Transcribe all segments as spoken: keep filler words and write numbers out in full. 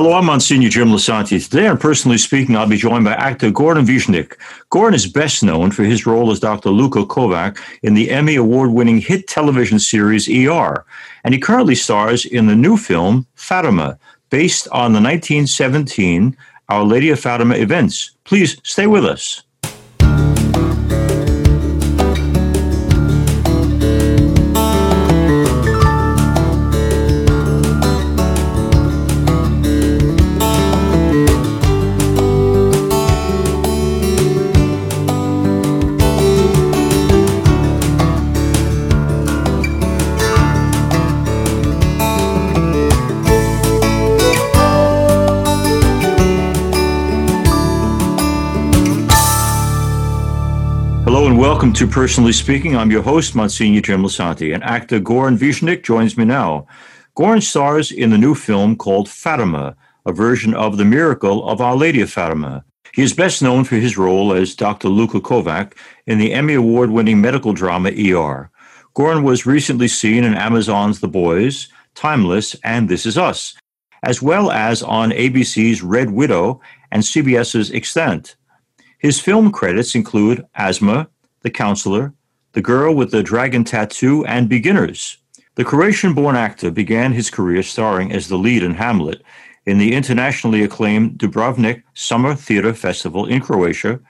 Hello, I'm Monsignor Jim Lisanti. Today on Personally Speaking, I'll be joined by actor Goran Višnjić. Goran is best known for his role as Doctor Luka Kovac in the Emmy Award-winning hit television series E R, and he currently stars in the new film Fatima, based on the nineteen seventeen Our Lady of Fatima events. Please stay with us. Welcome to Personally Speaking. I'm your host, Monsignor Jim Lisanti, and actor Goran Višnjić joins me now. Goran stars in the new film called Fatima, a version of The Miracle of Our Lady of Fatima. He is best known for his role as Doctor Luka Kovac in the Emmy Award-winning medical drama E R. Goran was recently seen in Amazon's The Boys, Timeless, and This Is Us, as well as on A B C's Red Widow and C B S's Extant. His film credits include Asthma, The Counselor, The Girl with the Dragon Tattoo, and Beginners. The Croatian-born actor began his career starring as the lead in Hamlet in the internationally acclaimed Dubrovnik Summer Theater Festival in Croatia,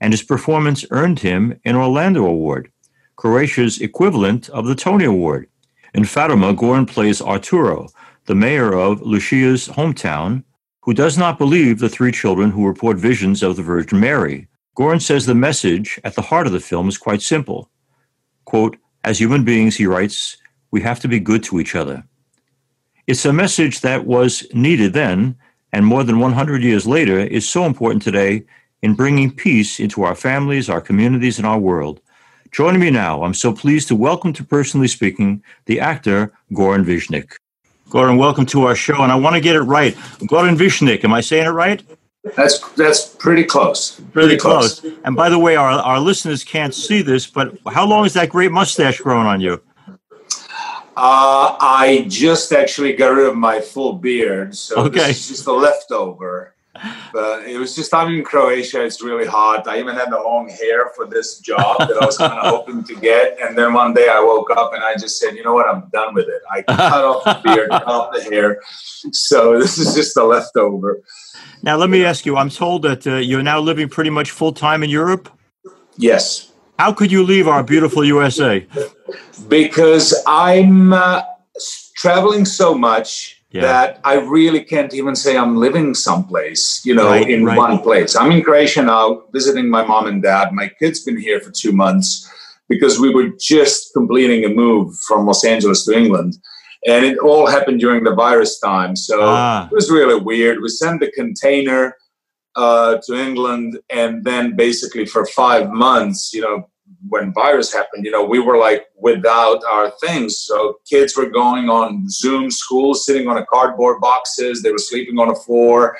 and his performance earned him an Orlando Award, Croatia's equivalent of the Tony Award. In Fatima, Goran plays Arturo, the mayor of Lucia's hometown, who does not believe the three children who report visions of the Virgin Mary. Goran says the message at the heart of the film is quite simple. Quote, as human beings, he writes, we have to be good to each other. It's a message that was needed then, and more than one hundred years later is so important today in bringing peace into our families, our communities, and our world. Joining me now, I'm so pleased to welcome to Personally Speaking the actor Goran Višnjić. Goran, welcome to our show, and I want to get it right. Goran Višnjić, am I saying it right? That's that's pretty close. Pretty close. close. And by the way, our, our listeners can't see this, but how long is that great mustache growing on you? Uh, I just actually got rid of my full beard, so okay. This is just a leftover. But it was just, I'm in Croatia, it's really hot. I even had the long hair for this job that I was kind of hoping to get. And then one day I woke up and I just said, you know what, I'm done with it. I cut off the beard, cut off the hair. So this is just a leftover. Now, let me ask you, I'm told that uh, you're now living pretty much full-time in Europe? Yes. How could you leave our beautiful U S A? Because I'm uh, traveling so much. Yeah. That I really can't even say I'm living someplace, you know, right, in right. one place. I'm in Croatia now, visiting my mom and dad. My kid's been here for two months because we were just completing a move from Los Angeles to England. And it all happened during the virus time. So ah. It was really weird. We sent the container uh, to England. And then basically for five months, you know, when virus happened, you know, we were like without our things. So kids were going on Zoom school, sitting on a cardboard boxes. They were sleeping on a floor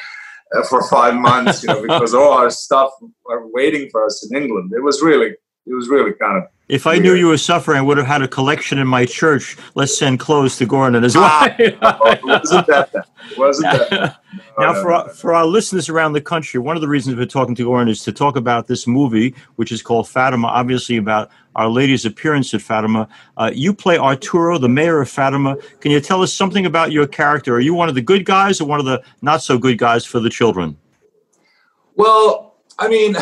uh, for five months, you know, because all our stuff were waiting for us in England. It was really, it was really kind of. If I weird. knew you were suffering, I would have had a collection in my church. Let's send clothes to Goran and his wife. Ah, no, wasn't that bad. Wasn't that bad. No, now, no, for, no, our, no. for our listeners around the country, one of the reasons we're talking to Goran is to talk about this movie, which is called Fatima, obviously about Our Lady's appearance at Fatima. Uh, you play Arturo, the mayor of Fatima. Can you tell us something about your character? Are you one of the good guys or one of the not-so-good guys for the children? Well, I mean...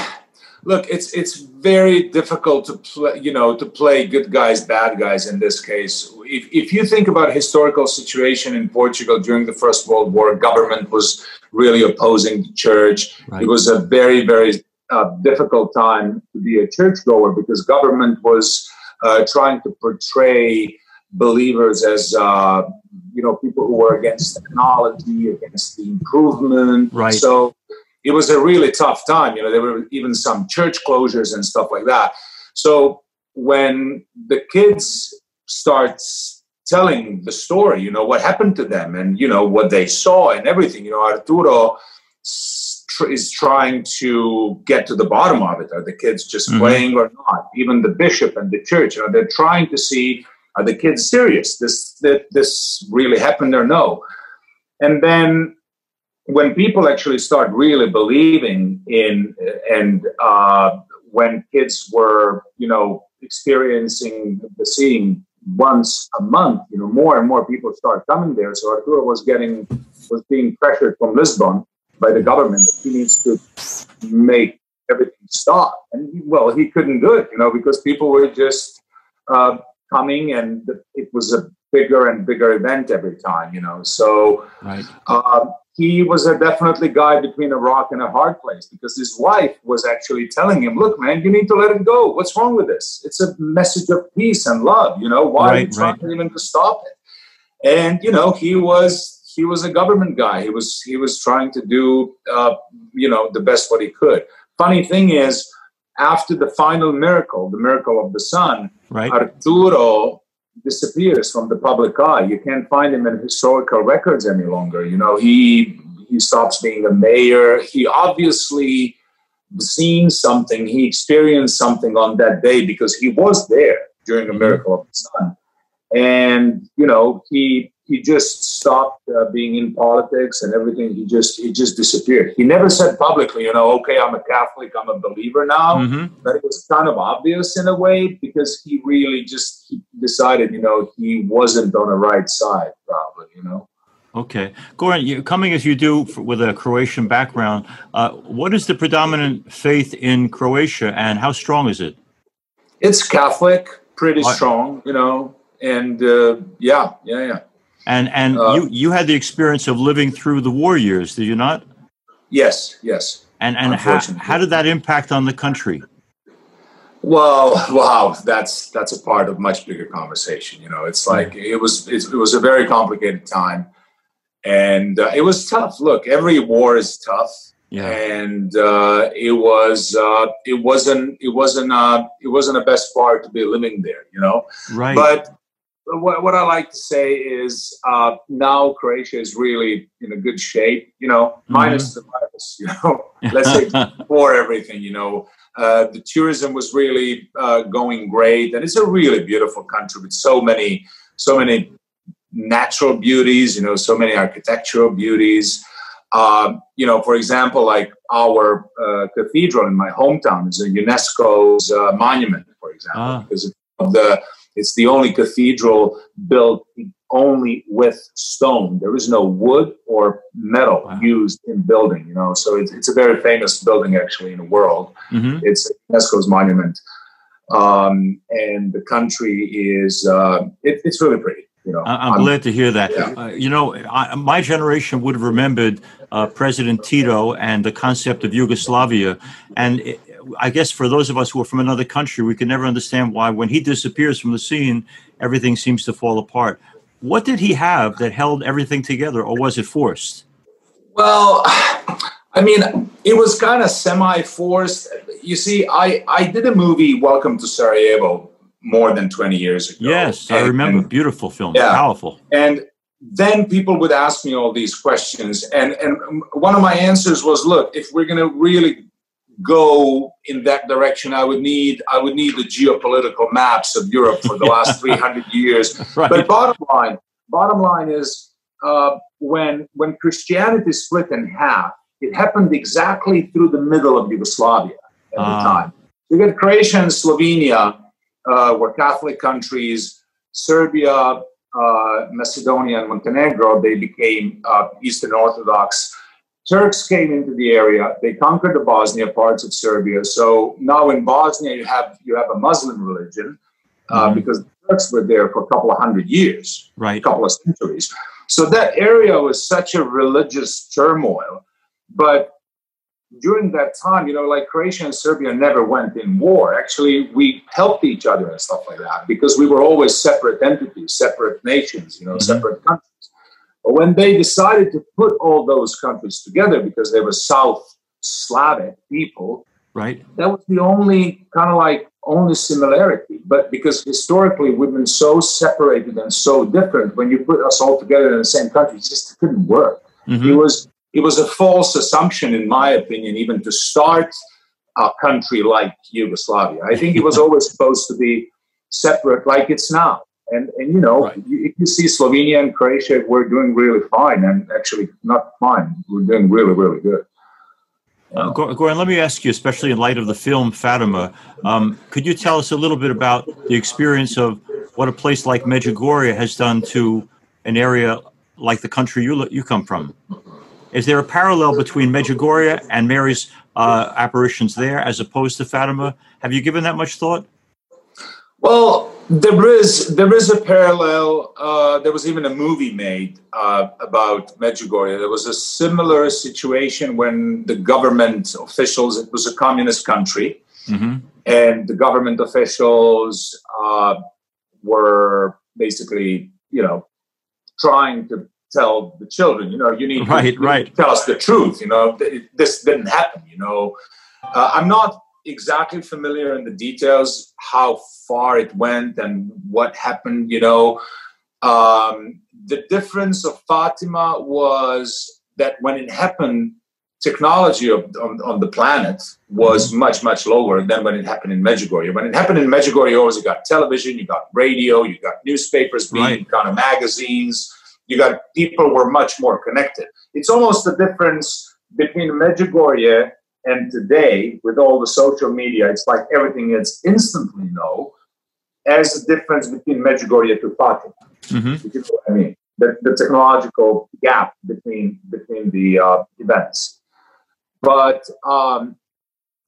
Look, it's it's very difficult to play, you know, to play good guys, bad guys in this case. If if you think about historical situation in Portugal during the First World War, government was really opposing the church. Right. It was a very, very uh, difficult time to be a churchgoer because government was uh, trying to portray believers as, uh, you know, people who were against technology, against the improvement. Right. So... It was a really tough time. You know, there were even some church closures and stuff like that. So when the kids start telling the story, you know, what happened to them and, you know, what they saw and everything, you know, Arturo is trying to get to the bottom of it. Are the kids just mm-hmm. playing or not? Even the bishop and the church, you know, they're trying to see, are the kids serious? This, this, this really happened or no? And then when people actually start really believing in, and uh, when kids were, you know, experiencing the seeing once a month, you know, more and more people start coming there. So Arturo was getting, was being pressured from Lisbon by the government that he needs to make everything stop. And he, well, he couldn't do it, you know, because people were just uh, coming, and it was a bigger and bigger event every time, you know. So right. uh, he was a definitely guy between a rock and a hard place, because his wife was actually telling him, look, man, you need to let it go. What's wrong with this? It's a message of peace and love, you know. Why right, are you trying right. even to stop it? And, you know, he was... He was a government guy. He was he was trying to do, uh, you know, the best what he could. Funny thing is, after the final miracle, the miracle of the sun, right. Arturo disappears from the public eye. You can't find him in historical records any longer. You know, he he stops being a mayor. He obviously seen something. He experienced something on that day, because he was there during the miracle of the sun. And, you know, he... He just stopped uh, being in politics and everything. He just he just disappeared. He never said publicly, you know, okay, I'm a Catholic, I'm a believer now. Mm-hmm. But it was kind of obvious in a way, because he really just he decided, you know, he wasn't on the right side, probably, you know. Okay. Goran, you, coming as you do for, with a Croatian background, uh, what is the predominant faith in Croatia, and how strong is it? It's Catholic, pretty I- strong, you know, and uh, yeah, yeah, yeah. And and uh, you, you had the experience of living through the war years, did you not? Yes, yes. And and how, how did that impact on the country? Well, wow, that's that's a part of much bigger conversation. You know, it's like it was it, it was a very complicated time, and uh, it was tough. Look, every war is tough, yeah. And uh, it was uh, it wasn't it wasn't uh, it wasn't the best part to be living there. You know, right, but. What, what I like to say is uh, now Croatia is really in a good shape, you know, mm-hmm. minus the virus, you know, let's say before everything, you know, uh, the tourism was really uh, going great. And it's a really beautiful country with so many, so many natural beauties, you know, so many architectural beauties. Uh, you know, for example, like our uh, cathedral in my hometown is a UNESCO's uh, monument, for example, ah. because of the... It's the only cathedral built only with stone. There is no wood or metal wow. used in building, you know. So it's, it's a very famous building, actually, in the world. Mm-hmm. It's UNESCO's monument. Um, and the country is, uh, it, it's really pretty. You know, I'm, I'm glad to hear that. Yeah. Uh, you know, I, my generation would have remembered uh, President Tito and the concept of Yugoslavia. And it, I guess for those of us who are from another country, we can never understand why when he disappears from the scene, everything seems to fall apart. What did he have that held everything together, or was it forced? Well, I mean, it was kind of semi-forced. You see, I, I did a movie, Welcome to Sarajevo, more than twenty years ago. Yes, I and, remember. Beautiful film, yeah. Powerful. And then people would ask me all these questions. And, and one of my answers was, look, if we're going to really go in that direction, I would need I would need the geopolitical maps of Europe for the last three hundred years. Right. But bottom line, bottom line is uh, when when Christianity split in half, it happened exactly through the middle of Yugoslavia at uh. the time. You got Croatia and Slovenia Uh, were Catholic countries. Serbia, uh, Macedonia, and Montenegro, they became uh, Eastern Orthodox. Turks came into the area. They conquered the Bosnia, parts of Serbia. So now in Bosnia, you have you have a Muslim religion uh, mm-hmm. because the Turks were there for a couple of hundred years, right. a couple of centuries. So that area was such a religious turmoil. But during that time, you know, like Croatia and Serbia never went in war. Actually, we helped each other and stuff like that because we were always separate entities, separate nations, you know, mm-hmm. separate countries. But when they decided to put all those countries together because they were South Slavic people, right? That was the only kind of like only similarity. But because historically we've been so separated and so different, when you put us all together in the same country, it just couldn't work. Mm-hmm. It was. It was a false assumption, in my opinion, even to start a country like Yugoslavia. I think it was always supposed to be separate, like it's now. And, and you know, right. you, you see Slovenia and Croatia were doing really fine, and actually not fine. We're doing really, really good. Uh, Goran, let me ask you, especially in light of the film Fatima, um, could you tell us a little bit about the experience of what a place like Medjugorje has done to an area like the country you you come from? Is there a parallel between Medjugorje and Mary's uh, apparitions there as opposed to Fatima? Have you given that much thought? Well, there is there is a parallel. Uh, there was even a movie made uh, about Medjugorje. There was a similar situation when the government officials, it was a communist country, mm-hmm. and the government officials uh, were basically, you know, trying to tell the children, you know, you need right, to right. tell us the truth. You know, this didn't happen, you know. Uh, I'm not exactly familiar in the details how far it went and what happened, you know. Um, the difference of Fatima was that when it happened, technology of, on, on the planet was much, much lower than when it happened in Medjugorje. When it happened in Medjugorje, you always got television, you got radio, you got newspapers, being right. kind of magazines. You got people were much more connected. It's almost the difference between Medjugorje and today with all the social media. It's like everything is instantly know as the difference between Medjugorje to Fatima. Mm-hmm. If you know what I mean, the, the technological gap between between the uh, events. But um,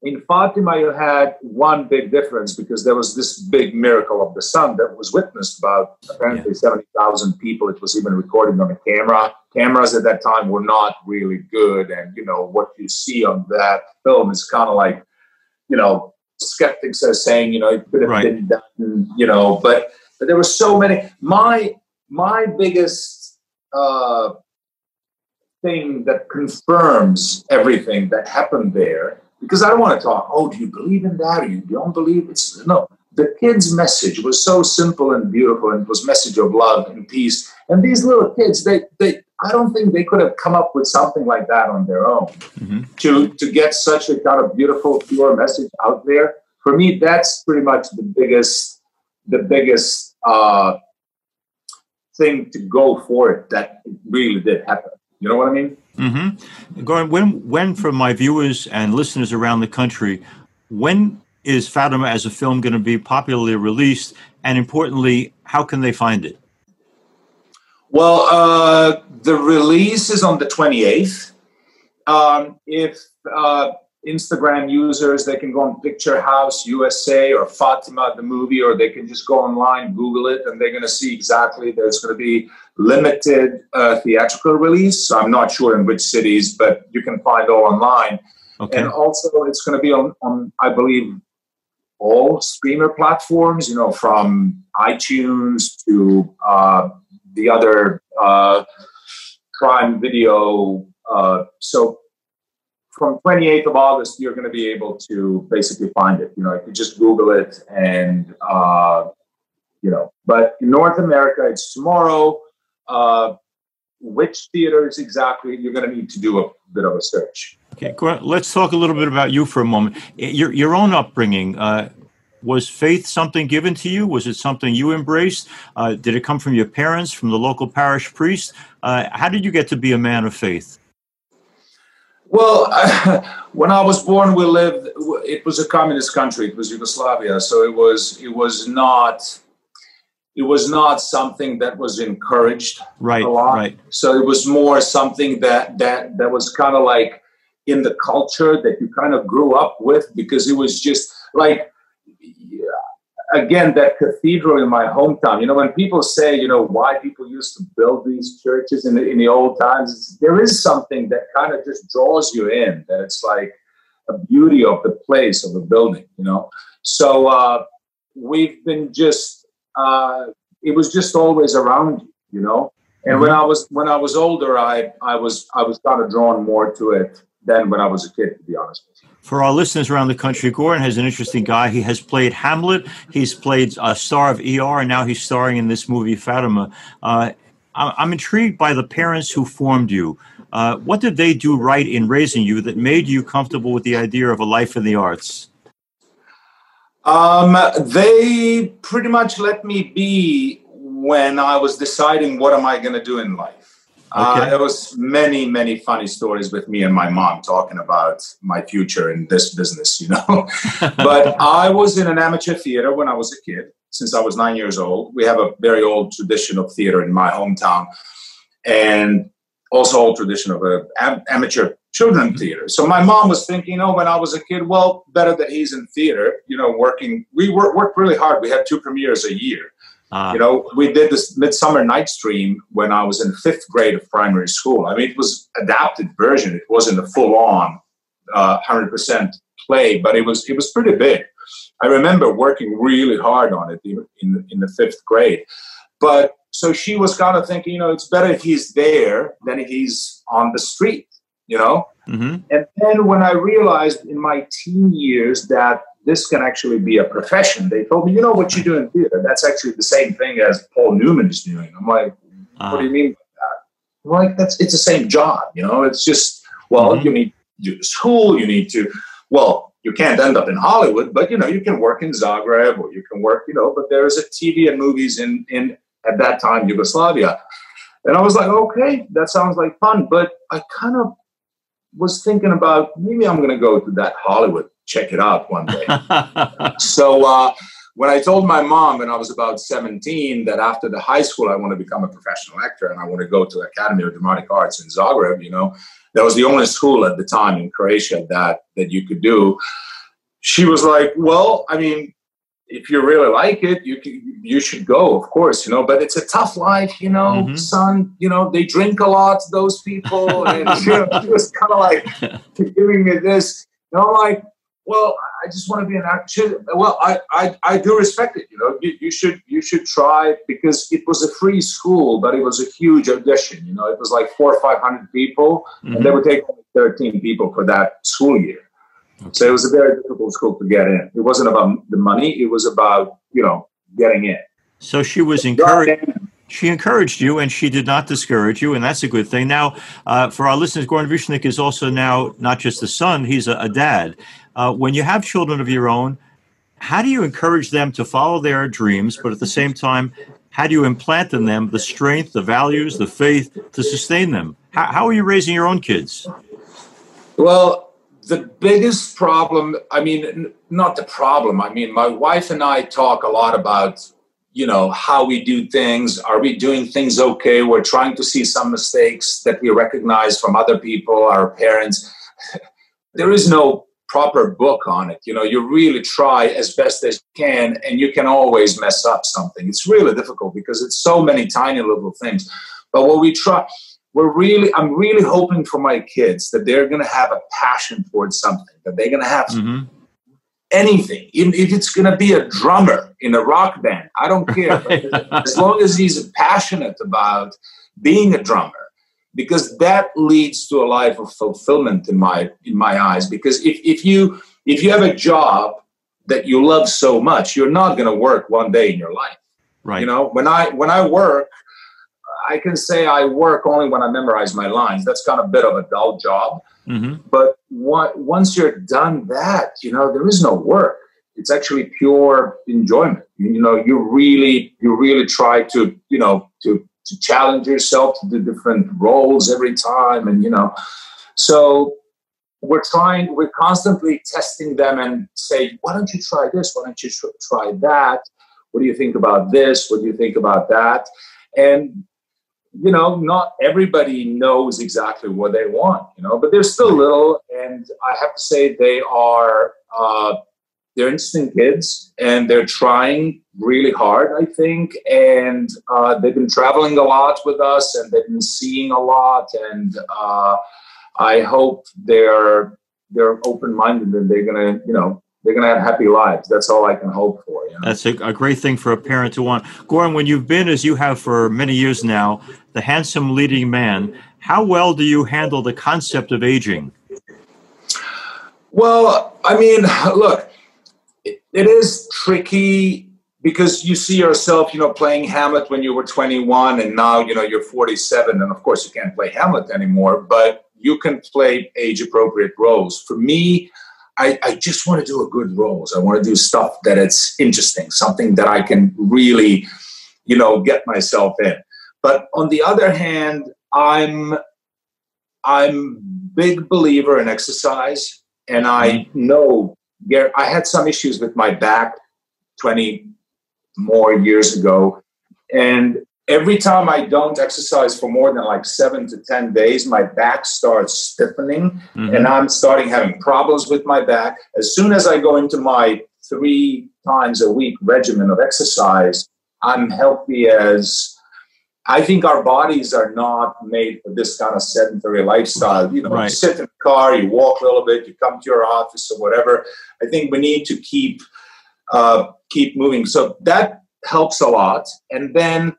in Fatima, you had one big difference because there was this big miracle of the sun that was witnessed about apparently yeah. seventy thousand people. It was even recorded on a camera. Cameras at that time were not really good. And, you know, what you see on that film is kind of like, you know, skeptics are saying, you know, it could have right. been done, you know. But, but there were so many. My, my biggest... Uh, thing that confirms everything that happened there, because I don't want to talk, oh, do you believe in that or you don't believe? It's no, the kids' message was so simple and beautiful, and it was message of love and peace. And these little kids, they they I don't think they could have come up with something like that on their own. Mm-hmm. To to get such a kind of beautiful, pure message out there. For me, that's pretty much the biggest the biggest uh, thing to go for it, that it really did happen. You know what I mean? Mm-hmm. Goran, when, when from my viewers and listeners around the country, when is Fatima as a film going to be popularly released? And importantly, how can they find it? Well, uh, the release is on the twenty-eighth. Um, if uh, Instagram users, they can go on Picture House U S A or Fatima, the movie, or they can just go online, Google it, and they're going to see exactly there's going to be limited uh, theatrical release. I'm not sure in which cities, but you can find all online. Okay. And also it's going to be on, on, I believe, all streamer platforms, you know, from iTunes to uh, the other uh, Prime Video. Uh, so from twenty-eighth of August, you're going to be able to basically find it. You know, if you just Google it and, uh, you know, but in North America, it's tomorrow. Uh, which theaters exactly, you're going to need to do a bit of a search. Okay, let's talk a little bit about you for a moment. Your, your own upbringing, uh, was faith something given to you? Was it something you embraced? Uh, did it come from your parents, from the local parish priest? Uh, how did you get to be a man of faith? Well, uh, when I was born, we lived, it was a communist country. It was Yugoslavia. So it was, it was not... It was not something that was encouraged right, a lot. Right. So it was more something that that that was kind of like in the culture that you kind of grew up with, because it was just like, yeah, again, that cathedral in my hometown. You know, when people say, you know, why people used to build these churches in the, in the old times, there is something that kind of just draws you in, that it's like a beauty of the place, of the building, you know. So uh, we've been just... Uh, it was just always around you, you know. And mm-hmm. when I was when I was older, I, I was I was kind of drawn more to it than when I was a kid, to be honest with you. For our listeners around the country, Goran has an interesting guy. He has played Hamlet. He's played a star of E R, and now he's starring in this movie Fatima. Uh, I'm intrigued by the parents who formed you. Uh, what did they do right in raising you that made you comfortable with the idea of a life in the arts? Um, they pretty much let me be when I was deciding what am I going to do in life. Okay. Uh, there was many, many funny stories with me and my mom talking about my future in this business, you know. But I was in an amateur theater when I was a kid, since I was nine years old. We have a very old tradition of theater in my hometown, and also old tradition of a am- amateur children mm-hmm. theater. So my mom was thinking, oh, when I was a kid, well, better that he's in theater, you know, working. We wor- worked really hard. We had two premieres a year. Uh, you know, we did this Midsummer Night's Dream when I was in fifth grade of primary school. I mean, it was adapted version. It wasn't a full-on uh, one hundred percent play, but it was it was pretty big. I remember working really hard on it in, in, in the fifth grade. But so she was kind of thinking, you know, it's better if he's there than if he's on the street, you know. Mm-hmm. And then when I realized in my teen years that this can actually be a profession, they told me, you know what you do in theater, that's actually the same thing as Paul Newman is doing. I'm like, what do you mean by that? I'm like, that's it's the same job, you know. It's just, well, mm-hmm. you need to do school, you need to, well, you can't end up in Hollywood, but, you know, you can work in Zagreb or you can work, you know, but there is a T V and movies in, in at that time, Yugoslavia. And I was like, okay, that sounds like fun. But I kind of was thinking about, maybe I'm going to go to that Hollywood, check it out one day. So uh, when I told my mom when I was about seventeen that after the high school, I want to become a professional actor and I want to go to the Academy of Dramatic Arts in Zagreb, you know, that was the only school at the time in Croatia that, that you could do. She was like, well, I mean, if you really like it, you can, you should go, of course, you know, but it's a tough life, you know, mm-hmm. son, you know, they drink a lot, those people. And you know, she was kind of like giving me this. And I'm like, well, I just want to be an actor. Well, I, I, I do respect it. You know, you, you should you should try, because it was a free school, but it was a huge audition. You know, it was like four or five hundred people, mm-hmm. and they would take only thirteen people for that school year. Okay. So it was a very difficult school to get in. It wasn't about the money; it was about, you know, getting in. So she was encouraged. She encouraged you, and she did not discourage you, and that's a good thing. Now, uh, for our listeners, Goran Višnjić is also now not just the son; he's a, a dad. Uh, when you have children of your own, how do you encourage them to follow their dreams, but at the same time, how do you implant in them the strength, the values, the faith to sustain them? How, how are you raising your own kids? Well, the biggest problem, I mean, n- not the problem. I mean, my wife and I talk a lot about, you know, how we do things. Are we doing things okay? We're trying to see some mistakes that we recognize from other people, our parents. There is no proper book on it. You know, you really try as best as you can, and you can always mess up something. It's really difficult because it's so many tiny little things. But what we try, we're really, I'm really hoping for my kids that they're going to have a passion towards something, that they're going to have mm-hmm. anything. Even if it's going to be a drummer in a rock band, I don't care. But as long as he's passionate about being a drummer, because that leads to a life of fulfillment in my in my eyes. Because if, if you if you have a job that you love so much, you're not going to work one day in your life. Right. You know, when I when I work, I can say I work only when I memorize my lines. That's kind of a bit of a dull job. Mm-hmm. But what, once you're done that, you know, there is no work. It's actually pure enjoyment. You know, you really you really try to, you know, to. to challenge yourself to do different roles every time. And, you know, so we're trying, we're constantly testing them and say, why don't you try this? Why don't you try that? What do you think about this? What do you think about that? And, you know, not everybody knows exactly what they want, you know, but they're still little. And I have to say they are, uh, they're interesting kids, and they're trying really hard, I think. And uh, they've been traveling a lot with us, and they've been seeing a lot. And uh, I hope they're they're open-minded, and they're gonna, you know, they're gonna have happy lives. That's all I can hope for. You know? That's a, a great thing for a parent to want. Goran, when you've been, as you have for many years now, the handsome leading man, how well do you handle the concept of aging? Well, I mean, look. It is tricky because you see yourself, you know, playing Hamlet when you were twenty-one, and now, you know, you're forty-seven, and of course you can't play Hamlet anymore, but you can play age-appropriate roles. For me, I, I just want to do a good roles. I want to do stuff that it's interesting, something that I can really you know, get myself in. But on the other hand, I'm I'm big believer in exercise, and I know I had some issues with my back twenty more years ago, and every time I don't exercise for more than like seven to ten days, my back starts stiffening, mm-hmm. and I'm starting having problems with my back. As soon as I go into my three times a week regimen of exercise, I'm healthy as... I think our bodies are not made for this kind of sedentary lifestyle. You know, right. You sit in the car, you walk a little bit, you come to your office or whatever. I think we need to keep uh, keep moving. So that helps a lot. And then,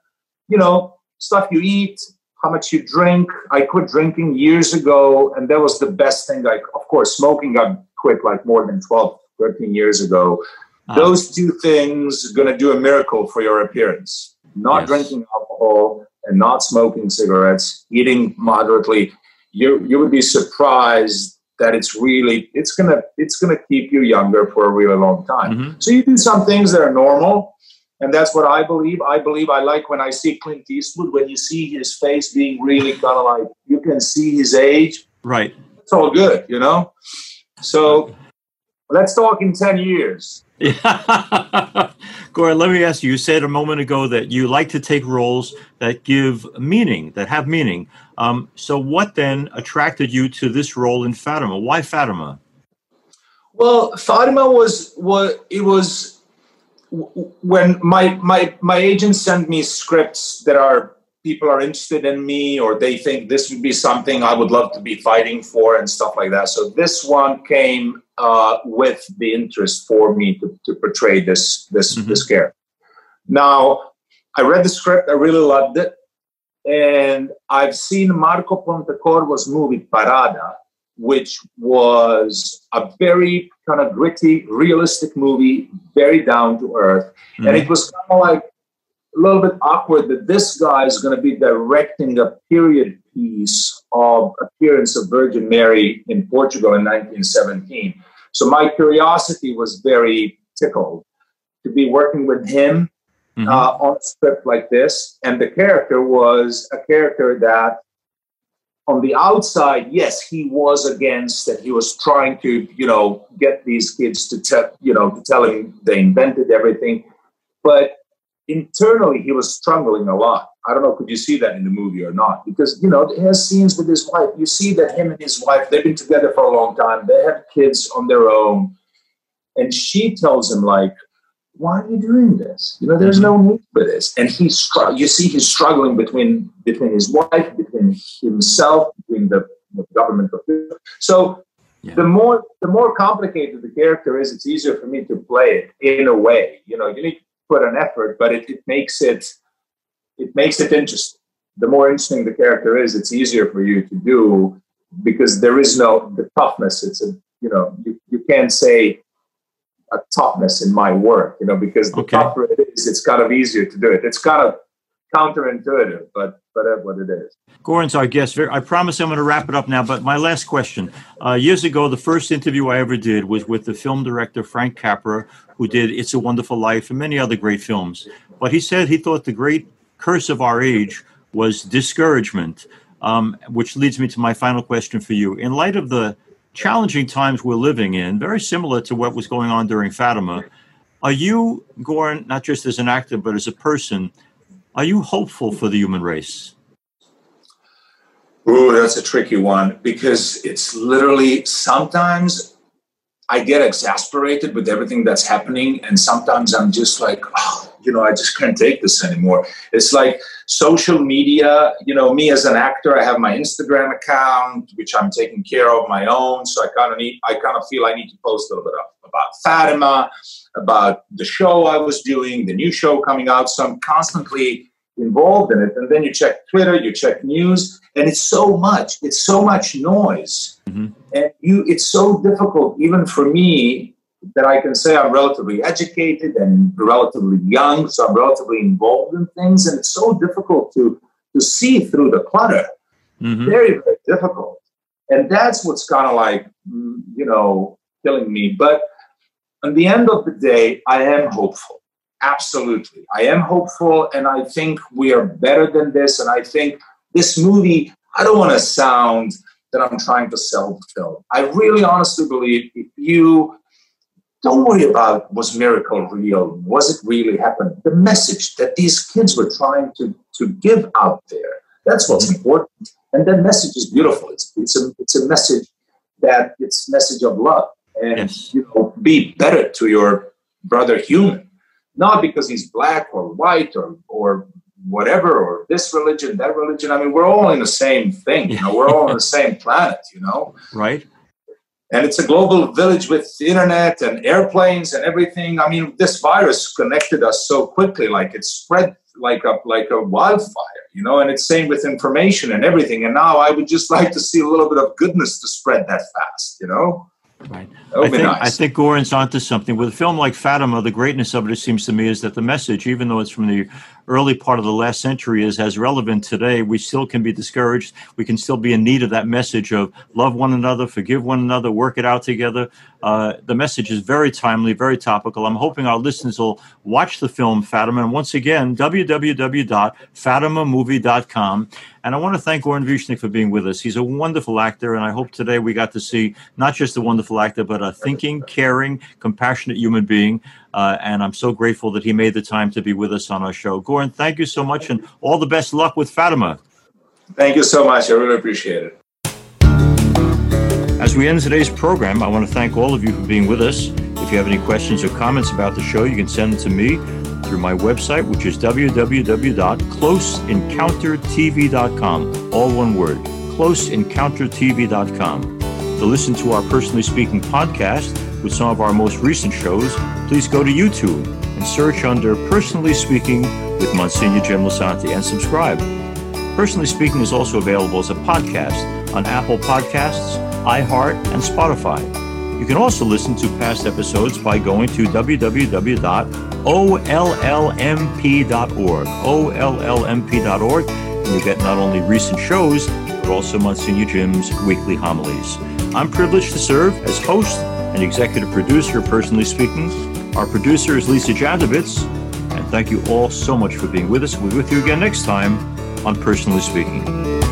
you know, stuff you eat, how much you drink. I quit drinking years ago, and that was the best thing. Like, of course, smoking, I quit like more than twelve, thirteen years ago. Uh-huh. Those two things are going to do a miracle for your appearance. Not yes. drinking alcohol and not smoking cigarettes, eating moderately. You you would be surprised that it's really it's gonna it's gonna keep you younger for a really long time. Mm-hmm. So you do some things that are normal, and that's what I believe. I believe I like when I see Clint Eastwood, when you see his face being really kind of like you can see his age. Right. It's all good, you know? So let's talk in ten years. Yeah. Goran, let me ask you, you said a moment ago that you like to take roles that give meaning, that have meaning. Um, so what then attracted you to this role in Fatima? Why Fatima? Well, Fatima was, was it was when my, my, my agent sent me scripts that are people are interested in me, or they think this would be something I would love to be fighting for and stuff like that. So this one came uh, with the interest for me to, to portray this this mm-hmm. this character. Now, I read the script. I really loved it. And I've seen Marco Pontecorvo's movie Parada, which was a very kind of gritty, realistic movie, very down to earth. Mm-hmm. And it was kind of like, a little bit awkward that this guy is going to be directing a period piece of appearance of Virgin Mary in Portugal in nineteen seventeen. So my curiosity was very tickled to be working with him mm-hmm. uh, on a script like this. And the character was a character that on the outside, yes, he was against it. He was trying to, you know, get these kids to tell, you know, to tell him they invented everything. But internally, he was struggling a lot. I don't know, could you see that in the movie or not? Because, you know, he has scenes with his wife. You see that him and his wife, they've been together for a long time. They have kids on their own. And she tells him, like, why are you doing this? You know, there's no need for this. And he's str- you see he's struggling between between his wife, between himself, between the, the government. So yeah. the more the more complicated the character is, it's easier for me to play it in a way. You know, you need put an effort, but it, it makes it it makes it interesting. The more interesting the character is, it's easier for you to do because there is no the toughness. It's a you know you, you can't say a toughness in my work, you know, because the okay. tougher it is, it's kind of easier to do it. It's kind of counterintuitive, but but that's what it is. Goran's our guest. I promise I'm going to wrap it up now, but my last question. Uh, years ago, the first interview I ever did was with the film director Frank Capra, who did It's a Wonderful Life and many other great films. But he said he thought the great curse of our age was discouragement, um, which leads me to my final question for you. In light of the challenging times we're living in, very similar to what was going on during Fatima, are you, Goran, not just as an actor, but as a person, are you hopeful for the human race? Ooh, that's a tricky one, because it's literally sometimes I get exasperated with everything that's happening. And sometimes I'm just like, oh, you know, I just can't take this anymore. It's like social media, you know, me as an actor, I have my Instagram account, which I'm taking care of my own. So I kind of need, I kind of feel I need to post a little bit of, about Fatima, about the show I was doing, the new show coming out. So I'm constantly involved in it. And then you check Twitter, you check news, and it's so much, it's so much noise. Mm-hmm. And you, it's so difficult, even for me, that I can say I'm relatively educated and relatively young, so I'm relatively involved in things. And it's so difficult to, to see through the clutter. Mm-hmm. Very, very difficult. And that's what's kind of like, you know, killing me. But at the end of the day, I am hopeful. Absolutely. I am hopeful, and I think we are better than this. And I think this movie, I don't want to sound that I'm trying to sell the film. I really honestly believe if you don't worry about was miracle real, was it really happened, the message that these kids were trying to, to give out there, that's what's mm-hmm. important. And that message is beautiful. It's, it's, a, it's a message that it's message of love. And yes. you know, be better to your brother human, not because he's black or white or or whatever, or this religion, that religion. I mean, we're all in the same thing. You know, we're all on the same planet, you know? Right. And it's a global village with the internet and airplanes and everything. I mean, this virus connected us so quickly, like it spread like a, like a wildfire, you know? And it's same with information and everything. And now I would just like to see a little bit of goodness to spread that fast, you know? Right. I think, nice. I think Goran's onto something. With a film like Fatima, the greatness of it, it seems to me, is that the message, even though it's from the early part of the last century, is as relevant today. We still can be discouraged. We can still be in need of that message of love one another, forgive one another, work it out together. Uh, the message is very timely, very topical. I'm hoping our listeners will watch the film Fatima. And once again, w w w dot fatima movie dot com. And I want to thank Goran Višnjić for being with us. He's a wonderful actor, and I hope today we got to see not just a wonderful actor, but a thinking, caring, compassionate human being. Uh, and I'm so grateful that he made the time to be with us on our show. Goran, thank you so much, and all the best luck with Fatima. Thank you so much. I really appreciate it. As we end today's program, I want to thank all of you for being with us. If you have any questions or comments about the show, you can send them to me through my website, which is w w w dot close encounter t v dot com. All one word, close encounter t v dot com. To listen to our Personally Speaking podcast with some of our most recent shows, please go to YouTube and search under Personally Speaking with Monsignor Jim Lisanti and subscribe. Personally Speaking is also available as a podcast on Apple Podcasts, iHeart, and Spotify. You can also listen to past episodes by going to w w w dot o l l m p dot org, o l l m p dot org, and you get not only recent shows, but also Monsignor Jim's weekly homilies. I'm privileged to serve as host and executive producer, Personally Speaking. Our producer is Lisa Jadovitz, and thank you all so much for being with us. We'll be with you again next time on Personally Speaking.